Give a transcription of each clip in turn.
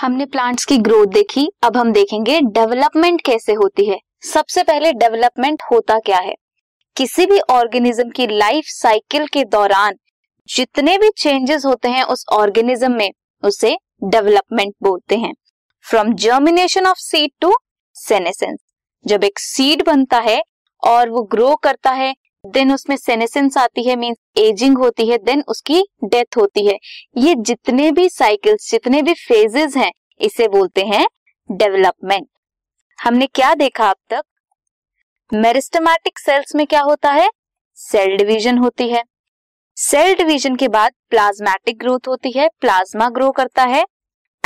हमने प्लांट्स की ग्रोथ देखी, अब हम देखेंगे डेवलपमेंट कैसे होती है। सबसे पहले डेवलपमेंट होता क्या है। किसी भी ऑर्गेनिज्म की लाइफ साइकिल के दौरान जितने भी चेंजेस होते हैं उस ऑर्गेनिज्म में, उसे डेवलपमेंट बोलते हैं। From germination of seed to senescence, जब एक सीड बनता है और वो ग्रो करता है, देन उसमें सेनेसेंस आती है, मींस एजिंग होती है, देन उसकी डेथ होती है। ये जितने भी साइकिल्स, जितने भी फेजेस हैं, इसे बोलते हैं डेवलपमेंट। हमने क्या देखा अब तक? मेरिस्टेमेटिक सेल्स में क्या होता है? सेल डिवीजन होती है। सेल डिवीजन के बाद प्लाज्मेटिक ग्रोथ होती है, प्लाज्मा ग्रो करता है,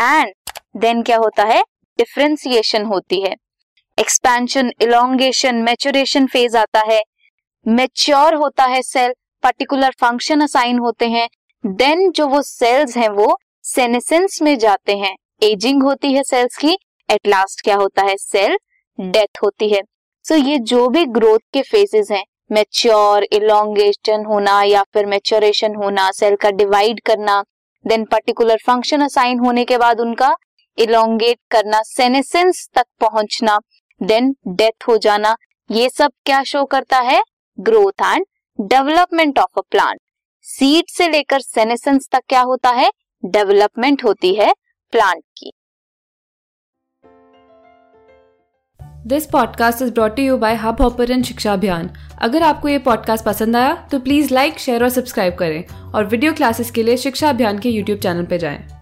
एंड देन क्या होता है? डिफरेंशिएशन होती है। एक्सपेंशन, इलोंगेशन, मैच्योरेशन फेज आता है, मैच्योर होता है सेल, पर्टिकुलर फंक्शन असाइन होते हैं, देन जो वो सेल्स हैं वो सेनेसेंस में जाते हैं, एजिंग होती है सेल्स की, एट लास्ट क्या होता है? सेल डेथ होती है। सो ये जो भी ग्रोथ के फेजेस हैं, मैच्योर, इलोंगेशन होना या फिर मैच्योरेशन होना, सेल का डिवाइड करना, देन पर्टिकुलर फंक्शन असाइन होने के बाद उनका इलोंगेट करना, सेनेसेंस तक पहुंचना, देन डेथ हो जाना, ये सब क्या शो करता है? Growth and development of a plant. Seed से लेकर सेनेसेंस तक क्या होता है? डेवलपमेंट होती है प्लांट की। This podcast is brought to you by Hubhopper and Shiksha Abhiyan. अगर आपको ये पॉडकास्ट पसंद आया तो प्लीज़ लाइक, शेयर और सब्सक्राइब करें और वीडियो क्लासेस के लिए शिक्षा अभियान के यूट्यूब चैनल पर जाएं।